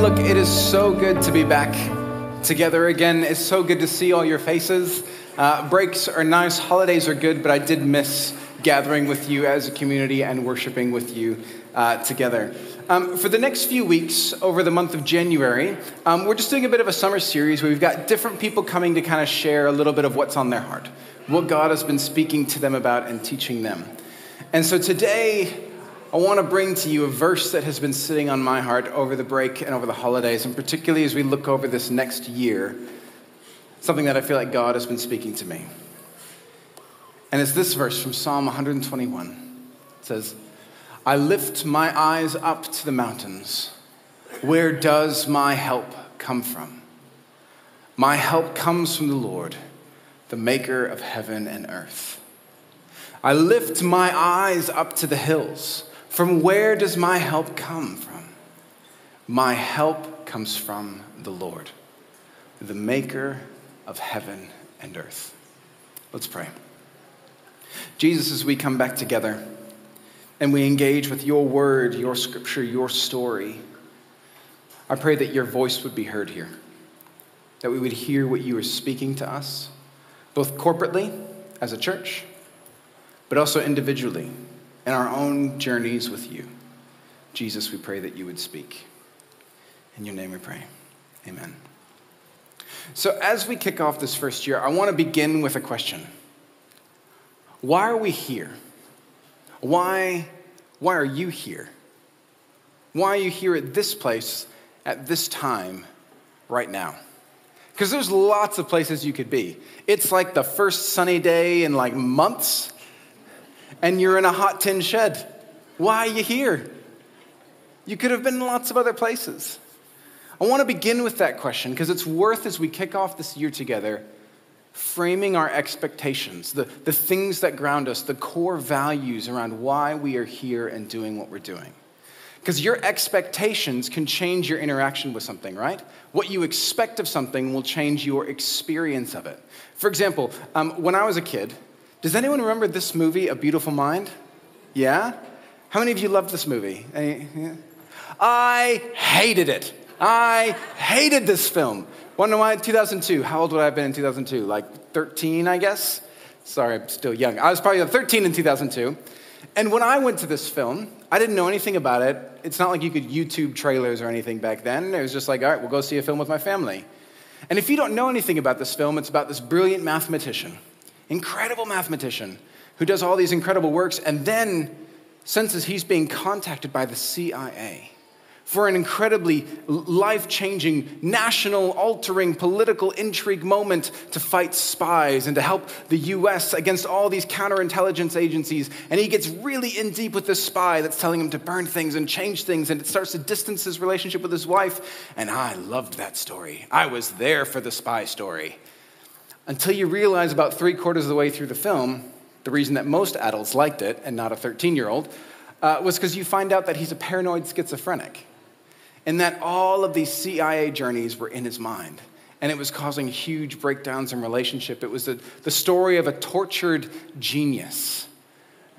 look, it is so good to be back together again. It's so good to see all your faces. Breaks are nice, holidays are good, but I did miss gathering with you as a community and worshiping with you together. For the next few weeks, over the month of January, we're just doing a bit of a summer series where we've got different people coming to kind of share a little bit of what's on their heart, what God has been speaking to them about and teaching them. And so today, I want to bring to you a verse that has been sitting on my heart over the break and over the holidays, and particularly as we look over this next year, something that I feel like God has been speaking to me. And it's this verse from Psalm 121. It says, "I lift my eyes up to the mountains. Where does my help come from? My help comes from the Lord, the maker of heaven and earth. I lift my eyes up to the hills. From where does my help come from? My help comes from the Lord, the maker of heaven and earth." Let's pray. Jesus, as we come back together, and we engage with your word, your scripture, your story, I pray that your voice would be heard here, that we would hear what you are speaking to us, both corporately as a church, but also individually in our own journeys with you. Jesus, we pray that you would speak. In your name we pray, amen. So as we kick off this first year, I want to begin with a question. Why are we here? Why are you here? Why are you here at this place, at this time, right now? Because there's lots of places you could be. It's like the first sunny day in like months, and you're in a hot tin shed. Why are you here? You could have been in lots of other places. I want to begin with that question because it's worth, as we kick off this year together, framing our expectations, the things that ground us, the core values around why we are here and doing what we're doing. Because your expectations can change your interaction with something, right? What you expect of something will change your experience of it. For example, when I was a kid, does anyone remember this movie, A Beautiful Mind? Yeah? How many of you loved this movie? Yeah. I hated it. I hated this film. Wonder why? 2002. How old would I have been in 2002? Like 13, I guess? Sorry, I'm still young. I was probably 13 in 2002. And when I went to this film, I didn't know anything about it. It's not like you could YouTube trailers or anything back then. It was just like, all right, we'll go see a film with my family. And if you don't know anything about this film, it's about this brilliant mathematician, incredible mathematician, who does all these incredible works and then senses he's being contacted by the CIA for an incredibly life-changing, national-altering, political intrigue moment to fight spies and to help the U.S. against all these counterintelligence agencies. And he gets really in deep with this spy that's telling him to burn things and change things, and it starts to distance his relationship with his wife. And I loved that story. I was there for the spy story. Until you realize about three-quarters of the way through the film, the reason that most adults liked it, and not a 13-year-old, was because you find out that he's a paranoid schizophrenic, and that all of these CIA journeys were in his mind, and it was causing huge breakdowns in relationship. It was the story of a tortured genius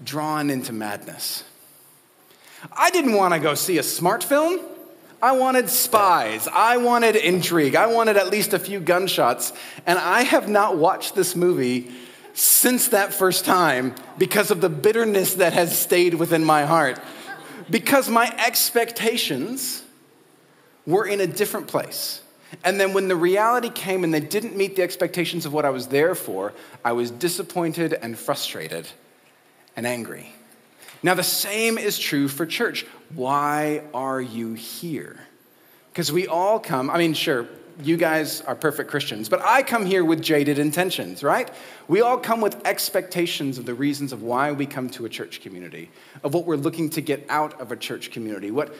drawn into madness. I didn't want to go see a smart film. I wanted spies. I wanted intrigue. I wanted at least a few gunshots, and I have not watched this movie since that first time because of the bitterness that has stayed within my heart, because my expectations were in a different place. And then when the reality came and they didn't meet the expectations of what I was there for, I was disappointed and frustrated and angry. Now the same is true for church. Why are you here? Because we all come, I mean, sure, you guys are perfect Christians, but I come here with jaded intentions, right? We all come with expectations of the reasons of why we come to a church community, of what we're looking to get out of a church community, what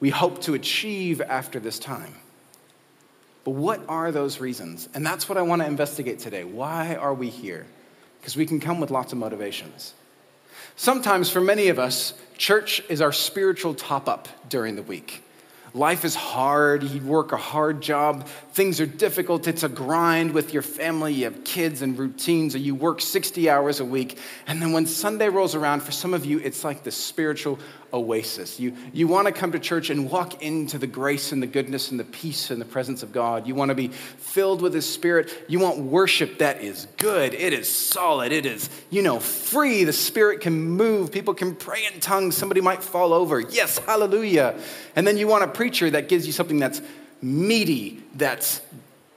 we hope to achieve after this time. But what are those reasons? And that's what I want to investigate today. Why are we here? Because we can come with lots of motivations. Sometimes, for many of us, church is our spiritual top-up during the week. Life is hard. You work a hard job. Things are difficult. It's a grind with your family. You have kids and routines, or you work 60 hours a week. And then when Sunday rolls around, for some of you, it's like the spiritual oasis. You want to come to church and walk into the grace and the goodness and the peace and the presence of God. You want to be filled with His Spirit. You want worship that is good. It is solid. It is, free. The Spirit can move. People can pray in tongues. Somebody might fall over. Yes, hallelujah. And then you want to preacher that gives you something that's meaty, that's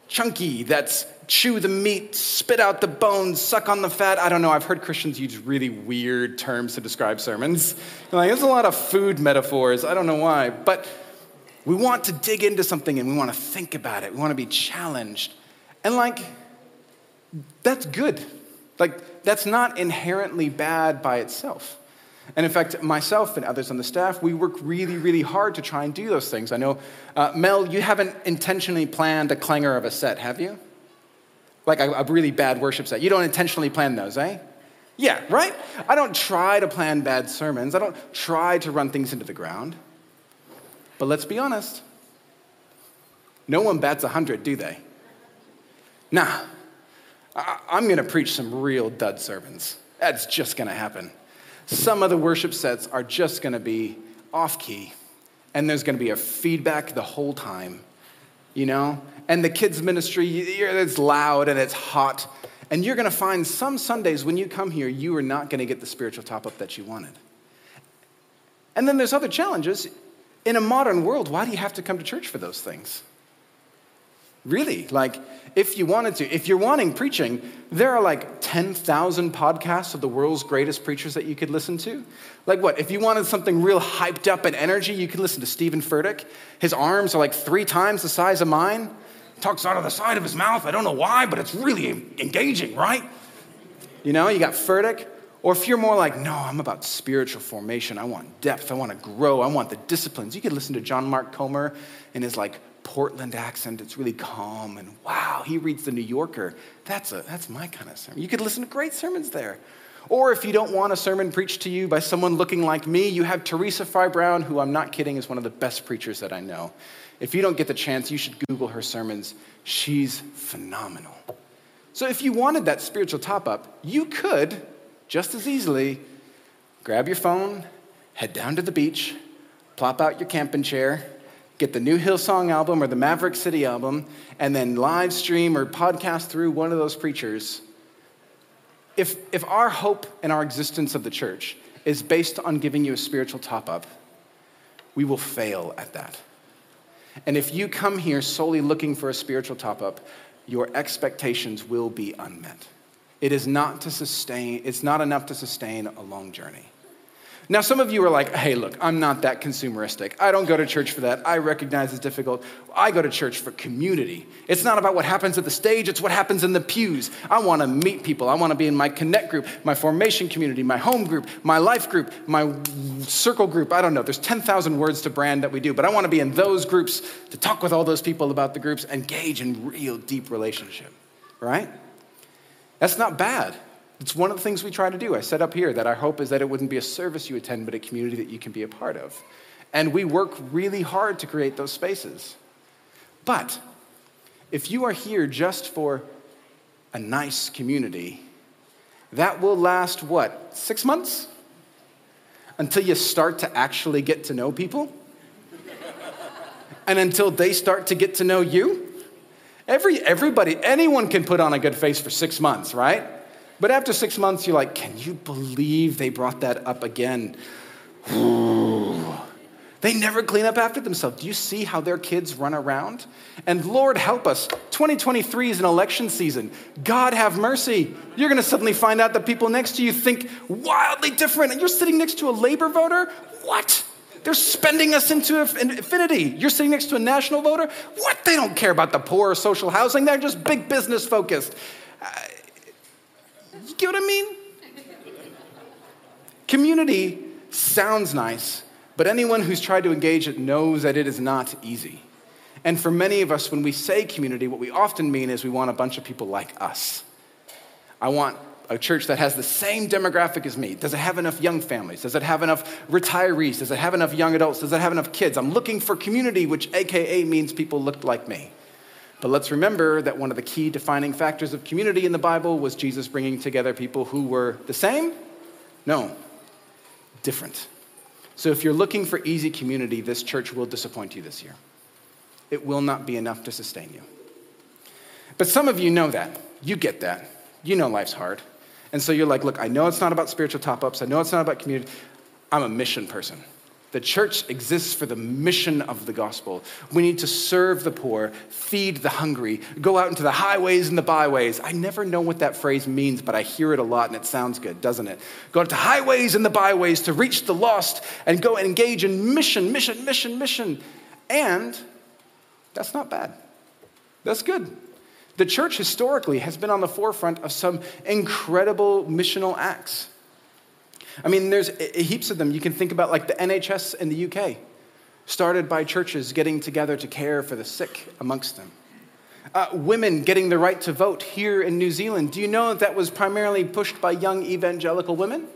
chunky, that's chew the meat, spit out the bones, suck on the fat. I don't know. I've heard Christians use really weird terms to describe sermons. There's a lot of food metaphors. I don't know why. But we want to dig into something and we want to think about it. We want to be challenged. And that's good. That's not inherently bad by itself. And in fact, myself and others on the staff, we work really, really hard to try and do those things. I know, Mel, you haven't intentionally planned a clanger of a set, have you? Like a really bad worship set. You don't intentionally plan those, eh? Yeah, right? I don't try to plan bad sermons. I don't try to run things into the ground. But let's be honest. No one bats 100, do they? Nah. I'm going to preach some real dud sermons. That's just going to happen. Some of the worship sets are just going to be off-key, and there's going to be a feedback the whole time, And the kids' ministry, it's loud and it's hot, and you're going to find some Sundays when you come here, you are not going to get the spiritual top-up that you wanted. And then there's other challenges. In a modern world, why do you have to come to church for those things? Really, if you wanted to, if you're wanting preaching, there are 10,000 podcasts of the world's greatest preachers that you could listen to. If you wanted something real hyped up and energy, you could listen to Stephen Furtick. His arms are 3 times the size of mine. Talks out of the side of his mouth. I don't know why, but it's really engaging, right? You got Furtick. Or if you're more no, I'm about spiritual formation. I want depth. I want to grow. I want the disciplines. You could listen to John Mark Comer and his Portland accent. It's really calm, and wow, he reads the New Yorker. That's my kind of sermon. You could listen to great sermons there. Or if you don't want a sermon preached to you by someone looking like me, you have Teresa Fry Brown, who I'm not kidding is one of the best preachers that I know. If you don't get the chance, you should Google her sermons. She's phenomenal. So if you wanted that spiritual top-up, you could just as easily grab your phone, head down to the beach, plop out your camping chair, get the new Hillsong album or the Maverick City album, and then live stream or podcast through one of those preachers. If our hope and our existence of the church is based on giving you a spiritual top-up, we will fail at that. And if you come here solely looking for a spiritual top-up, your expectations will be unmet. It is not to sustain, it's not enough to sustain a long journey. Now, some of you are hey, look, I'm not that consumeristic. I don't go to church for that. I recognize it's difficult. I go to church for community. It's not about what happens at the stage. It's what happens in the pews. I want to meet people. I want to be in my connect group, my formation community, my home group, my life group, my circle group. I don't know. There's 10,000 words to brand that we do, but I want to be in those groups to talk with all those people about the groups, engage in real deep relationship, right? That's not bad. It's one of the things we try to do. I said up here that our hope is that it wouldn't be a service you attend, but a community that you can be a part of. And we work really hard to create those spaces. But if you are here just for a nice community, that will last, 6 months? Until you start to actually get to know people? And until they start to get to know you? Anyone can put on a good face for 6 months, right? But after 6 months, you're can you believe they brought that up again? They never clean up after themselves. Do you see how their kids run around? And Lord help us, 2023 is an election season. God have mercy. You're going to suddenly find out that people next to you think wildly different, and you're sitting next to a Labor voter? What? They're spending us into infinity. You're sitting next to a National voter? What? They don't care about the poor or social housing. They're just big business focused. You get what I mean? Community sounds nice, but anyone who's tried to engage it knows that it is not easy. And for many of us, when we say community, what we often mean is we want a bunch of people like us. I want a church that has the same demographic as me? Does it have enough young families? Does it have enough retirees? Does it have enough young adults? Does it have enough kids? I'm looking for community, which AKA means people looked like me. But let's remember that one of the key defining factors of community in the Bible was Jesus bringing together people who were the same? No, different. So if you're looking for easy community, this church will disappoint you this year. It will not be enough to sustain you. But some of you know that. You get that. You know life's hard. And so you're like, look, I know it's not about spiritual top-ups. I know it's not about community. I'm a mission person. The church exists for the mission of the gospel. We need to serve the poor, feed the hungry, go out into the highways and the byways. I never know what that phrase means, but I hear it a lot, and it sounds good, doesn't it? Go out to highways and the byways to reach the lost and go and engage in mission. And that's not bad. That's good. The church historically has been on the forefront of some incredible missional acts. I mean, there's heaps of them. You can think about like the NHS in the UK, started by churches getting together to care for the sick amongst them. Women getting the right to vote here in New Zealand. Do you know that was primarily pushed by young evangelical women?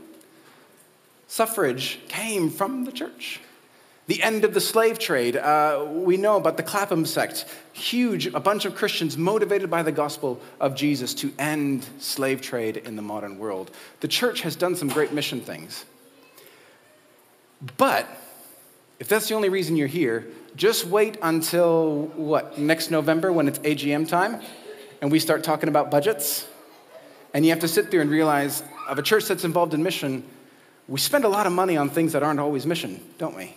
Suffrage came from the church. The end of the slave trade, we know about the Clapham sect. Huge, a bunch of Christians motivated by the gospel of Jesus to end slave trade in the modern world. The church has done some great mission things. But if that's the only reason you're here, just wait until, what, next November when it's AGM time and we start talking about budgets. And you have to sit there and realize, of a church that's involved in mission, we spend a lot of money on things that aren't always mission, don't we?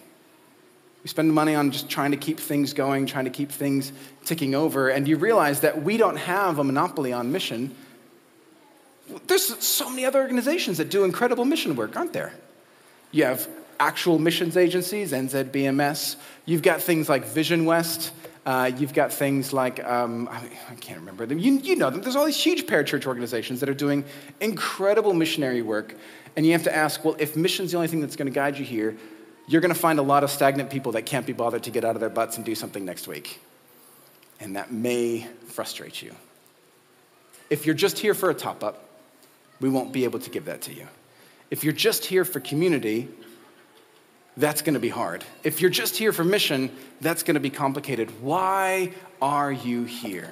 We spend money on just trying to keep things going, trying to keep things ticking over, and you realize that we don't have a monopoly on mission. There's so many other organizations that do incredible mission work, aren't there? You have actual missions agencies, NZBMS. You've got things like Vision West. You've got things like, I can't remember them. You know them. There's all these huge parachurch organizations that are doing incredible missionary work, and you have to ask, well, if mission's the only thing that's going to guide you here, you're going to find a lot of stagnant people that can't be bothered to get out of their butts and do something next week. And that may frustrate you. If you're just here for a top-up, we won't be able to give that to you. If you're just here for community, that's going to be hard. If you're just here for mission, that's going to be complicated. Why are you here?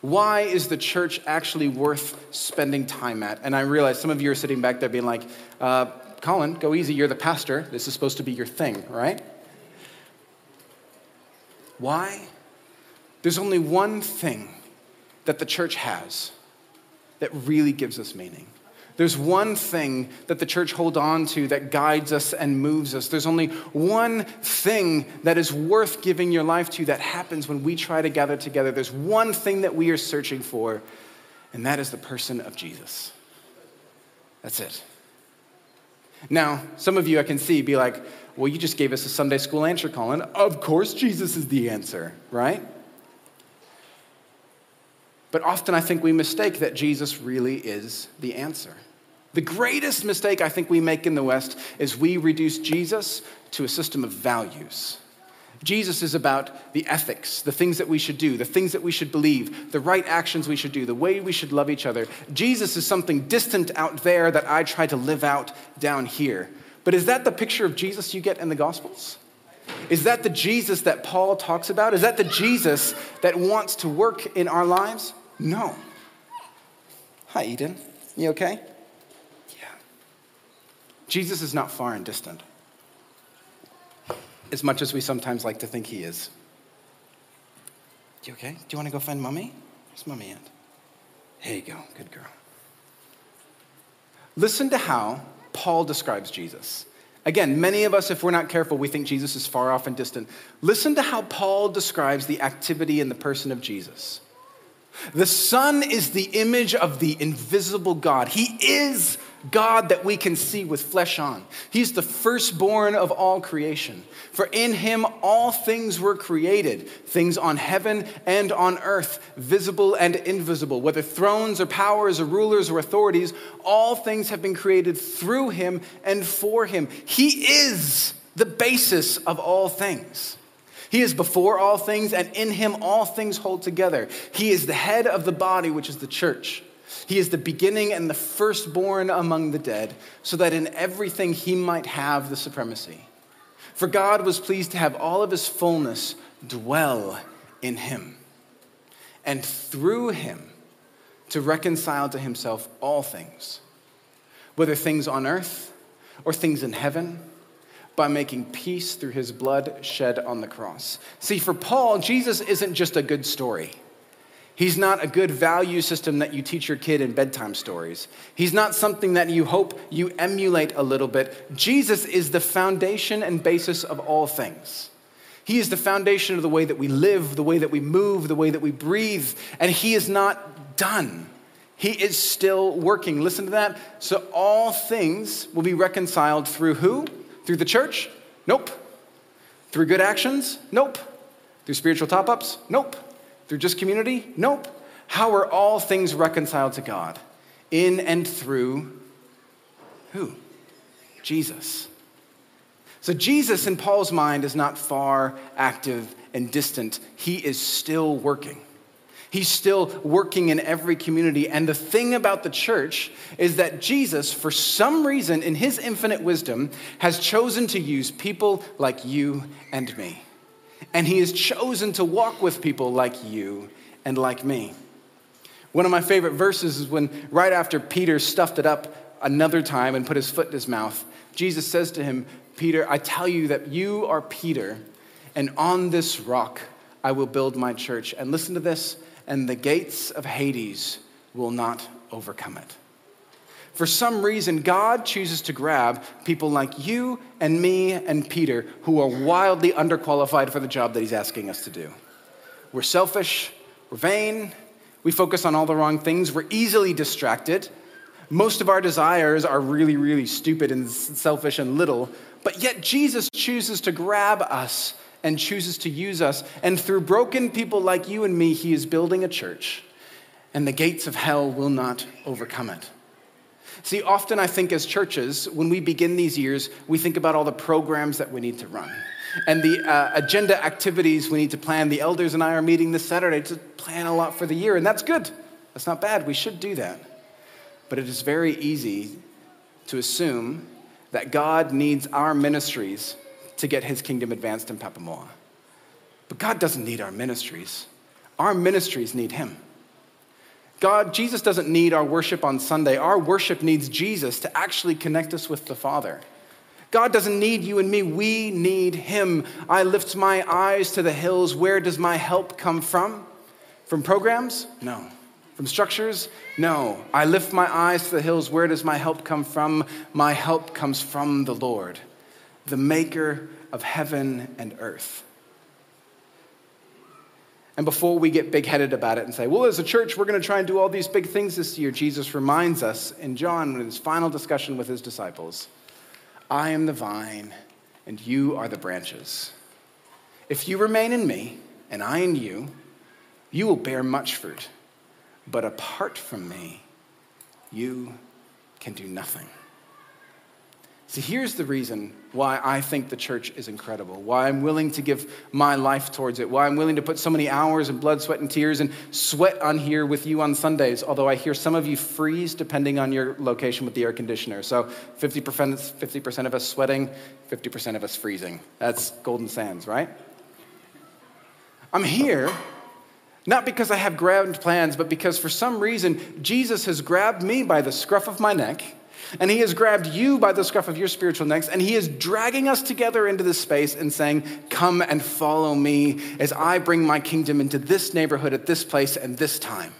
Why is the church actually worth spending time at? And I realize some of you are sitting back there being like, Colin, go easy, you're the pastor. This is supposed to be your thing, right? Why? There's only one thing that the church has that really gives us meaning. There's one thing that the church holds on to that guides us and moves us. There's only one thing that is worth giving your life to that happens when we try to gather together. There's one thing that we are searching for, and that is the person of Jesus. That's it. Now, some of you I can see be like, well, you just gave us a Sunday school answer, Colin. Of course Jesus is the answer, right? But often I think we mistake that Jesus really is the answer. The greatest mistake I think we make in the West is we reduce Jesus to a system of values. Jesus is about the ethics, the things that we should do, the things that we should believe, the right actions we should do, the way we should love each other. Jesus is something distant out there that I try to live out down here. But is that the picture of Jesus you get in the Gospels? Is that the Jesus that Paul talks about? Is that the Jesus that wants to work in our lives? No. Hi, Eden. You okay? Yeah. Jesus is not far and distant, as much as we sometimes like to think he is. You okay? Do you want to go find Mommy? Where's Mommy at? Here you go. Good girl. Listen to how Paul describes Jesus. Again, many of us, if we're not careful, we think Jesus is far off and distant. Listen to how Paul describes the activity in the person of Jesus. The Son is the image of the invisible God. He is God that we can see with flesh on. He's the firstborn of all creation. For in him all things were created, things on heaven and on earth, visible and invisible. Whether thrones or powers or rulers or authorities, all things have been created through him and for him. He is the basis of all things. He is before all things, and in him all things hold together. He is the head of the body, which is the church. He is the beginning and the firstborn among the dead, so that in everything he might have the supremacy. For God was pleased to have all of his fullness dwell in him, and through him to reconcile to himself all things, whether things on earth or things in heaven, by making peace through his blood shed on the cross. See, for Paul, Jesus isn't just a good story. He's not a good value system that you teach your kid in bedtime stories. He's not something that you hope you emulate a little bit. Jesus is the foundation and basis of all things. He is the foundation of the way that we live, the way that we move, the way that we breathe, and he is not done. He is still working. Listen to that. So all things will be reconciled through who? Through the church? Nope. Through good actions? Nope. Through spiritual top-ups? Nope. Through just community? Nope. How are all things reconciled to God? In and through who? Jesus. So Jesus, in Paul's mind, is not far, active, and distant. He is still working. He's still working in every community. And the thing about the church is that Jesus, for some reason, in his infinite wisdom, has chosen to use people like you and me. And he has chosen to walk with people like you and like me. One of my favorite verses is when, right after Peter stuffed it up another time and put his foot in his mouth, Jesus says to him, Peter, I tell you that you are Peter, and on this rock I will build my church. And listen to this. And the gates of Hades will not overcome it. For some reason, God chooses to grab people like you and me and Peter who are wildly underqualified for the job that he's asking us to do. We're selfish, we're vain, we focus on all the wrong things, we're easily distracted. Most of our desires are really, really stupid and selfish and little, but yet Jesus chooses to grab us and chooses to use us. And through broken people like you and me, he is building a church, and the gates of hell will not overcome it. See, often I think as churches, when we begin these years, we think about all the programs that we need to run and the agenda activities we need to plan. The elders and I are meeting this Saturday to plan a lot for the year, and that's good. That's not bad. We should do that. But it is very easy to assume that God needs our ministries to get his kingdom advanced in Papamoa. But God doesn't need our ministries. Our ministries need him. Jesus doesn't need our worship on Sunday. Our worship needs Jesus to actually connect us with the Father. God doesn't need you and me. We need him. I lift my eyes to the hills. Where does my help come from? From programs? No. From structures? No. I lift my eyes to the hills. Where does my help come from? My help comes from the Lord, the maker of heaven and earth. And before we get big-headed about it and say, well, as a church, we're going to try and do all these big things this year, Jesus reminds us in John, in his final discussion with his disciples, I am the vine and you are the branches. If you remain in me and I in you, you will bear much fruit. But apart from me, you can do nothing. See, here's the reason why I think the church is incredible, why I'm willing to give my life towards it, why I'm willing to put so many hours and blood, sweat, and tears and sweat on here with you on Sundays, although I hear some of you freeze depending on your location with the air conditioner. So 50% of us sweating, 50% of us freezing. That's Golden Sands, right? I'm here not because I have grand plans, but because for some reason Jesus has grabbed me by the scruff of my neck, and he has grabbed you by the scruff of your spiritual necks, and he is dragging us together into this space and saying, come and follow me as I bring my kingdom into this neighborhood at this place and this time.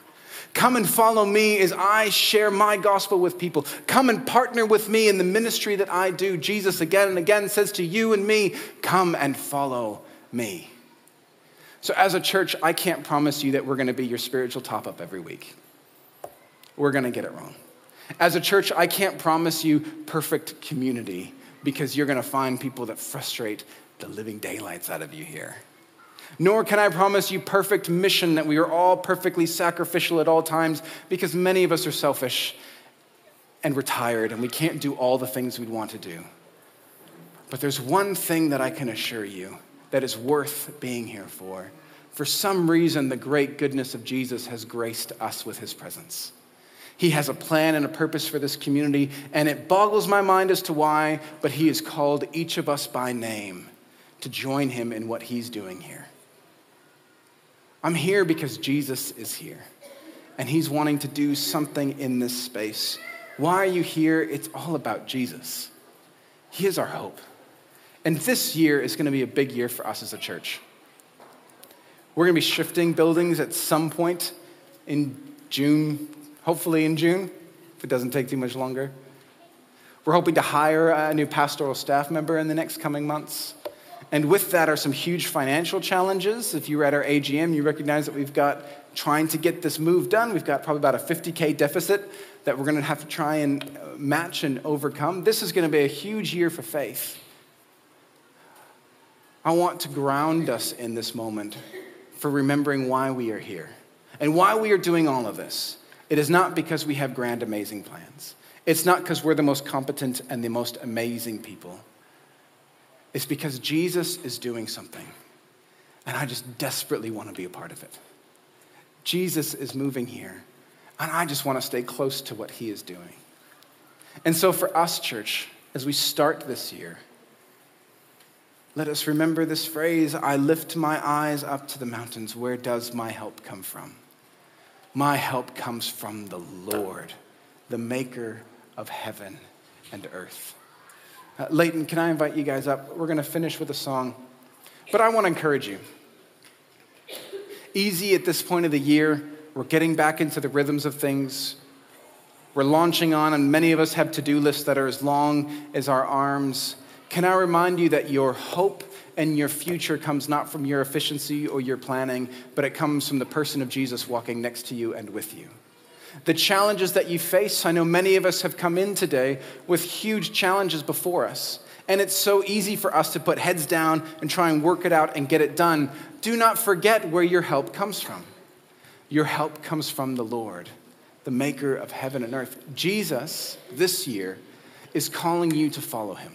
Come and follow me as I share my gospel with people. Come and partner with me in the ministry that I do. Jesus again and again says to you and me, come and follow me. So as a church, I can't promise you that we're going to be your spiritual top-up every week. We're going to get it wrong. As a church, I can't promise you perfect community because you're going to find people that frustrate the living daylights out of you here. Nor can I promise you perfect mission, that we are all perfectly sacrificial at all times, because many of us are selfish and we're tired and we can't do all the things we'd want to do. But there's one thing that I can assure you that is worth being here for. For some reason, the great goodness of Jesus has graced us with his presence. He has a plan and a purpose for this community, and it boggles my mind as to why, but he has called each of us by name to join him in what he's doing here. I'm here because Jesus is here, and he's wanting to do something in this space. Why are you here? It's all about Jesus. He is our hope. And this year is going to be a big year for us as a church. We're going to be shifting buildings at some point in June, hopefully in June, if it doesn't take too much longer. We're hoping to hire a new pastoral staff member in the next coming months. And with that are some huge financial challenges. If you were at our AGM, you recognize that we've got trying to get this move done. We've got probably about a $50K deficit that we're going to have to try and match and overcome. This is going to be a huge year for faith. I want to ground us in this moment for remembering why we are here and why we are doing all of this. It is not because we have grand, amazing plans. It's not because we're the most competent and the most amazing people. It's because Jesus is doing something, and I just desperately want to be a part of it. Jesus is moving here, and I just want to stay close to what he is doing. And so for us, church, as we start this year, let us remember this phrase, I lift my eyes up to the mountains. Where does my help come from? My help comes from the Lord, the maker of heaven and earth. Leighton, can I invite you guys up? We're going to finish with a song, but I want to encourage you. Easy at this point of the year, we're getting back into the rhythms of things. We're launching on, and many of us have to-do lists that are as long as our arms. Can I remind you that your hope and your future comes not from your efficiency or your planning, but it comes from the person of Jesus walking next to you and with you. The challenges that you face, I know many of us have come in today with huge challenges before us. And it's so easy for us to put heads down and try and work it out and get it done. Do not forget where your help comes from. Your help comes from the Lord, the maker of heaven and earth. Jesus, this year, is calling you to follow him.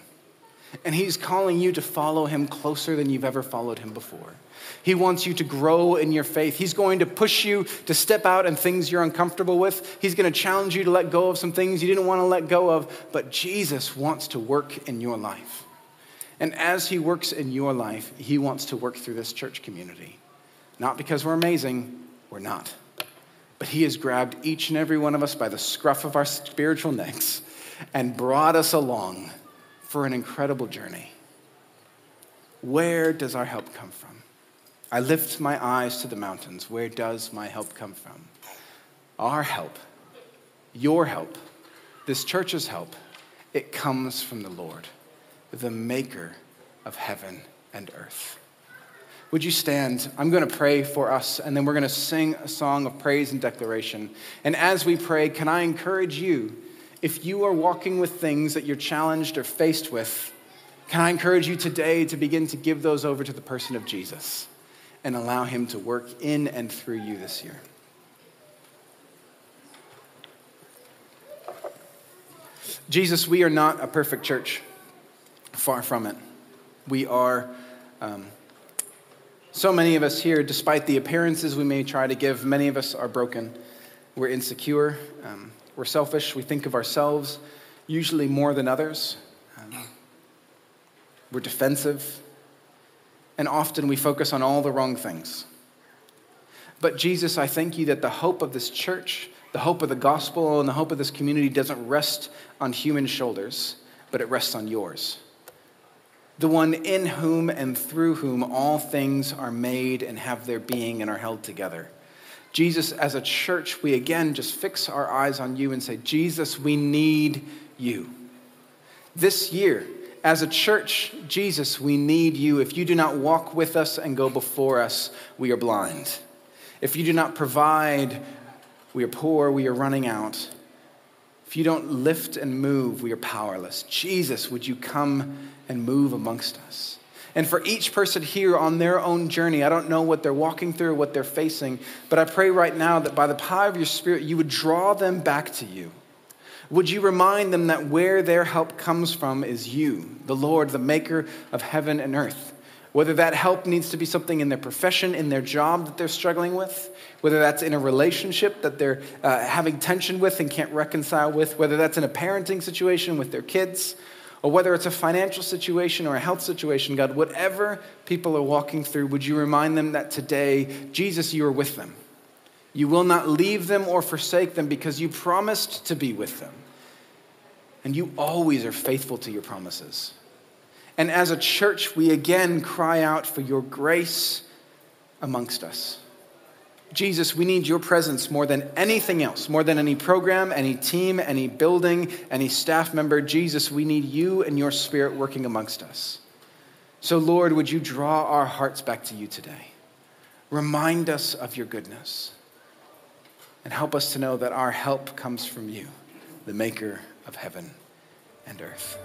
And he's calling you to follow him closer than you've ever followed him before. He wants you to grow in your faith. He's going to push you to step out in things you're uncomfortable with. He's going to challenge you to let go of some things you didn't want to let go of. But Jesus wants to work in your life. And as he works in your life, he wants to work through this church community. Not because we're amazing, we're not. But he has grabbed each and every one of us by the scruff of our spiritual necks and brought us along for an incredible journey. Where does our help come from? I lift my eyes to the mountains. Where does my help come from? Our help, your help, this church's help, it comes from the Lord, the maker of heaven and earth. Would you stand? I'm going to pray for us, and then we're going to sing a song of praise and declaration. And as we pray, can I encourage you, if you are walking with things that you're challenged or faced with, can I encourage you today to begin to give those over to the person of Jesus and allow him to work in and through you this year? Jesus, we are not a perfect church. Far from it. We are, so many of us here, despite the appearances we may try to give, many of us are broken. We're insecure. We're selfish. We think of ourselves usually more than others. We're defensive. And often we focus on all the wrong things. But Jesus, I thank you that the hope of this church, the hope of the gospel, and the hope of this community doesn't rest on human shoulders, but it rests on yours. The one in whom and through whom all things are made and have their being and are held together. Jesus, as a church, we again just fix our eyes on you and say, Jesus, we need you. This year, as a church, Jesus, we need you. If you do not walk with us and go before us, we are blind. If you do not provide, we are poor, we are running out. If you don't lift and move, we are powerless. Jesus, would you come and move amongst us? And for each person here on their own journey, I don't know what they're walking through, what they're facing, but I pray right now that by the power of your Spirit, you would draw them back to you. Would you remind them that where their help comes from is you, the Lord, the maker of heaven and earth? Whether that help needs to be something in their profession, in their job that they're struggling with, whether that's in a relationship that they're having tension with and can't reconcile with, whether that's in a parenting situation with their kids, or whether it's a financial situation or a health situation, God, whatever people are walking through, would you remind them that today, Jesus, you are with them. You will not leave them or forsake them because you promised to be with them. And you always are faithful to your promises. And as a church, we again cry out for your grace amongst us. Jesus, we need your presence more than anything else, more than any program, any team, any building, any staff member. Jesus, we need you and your Spirit working amongst us. So, Lord, would you draw our hearts back to you today? Remind us of your goodness and help us to know that our help comes from you, the maker of heaven and earth.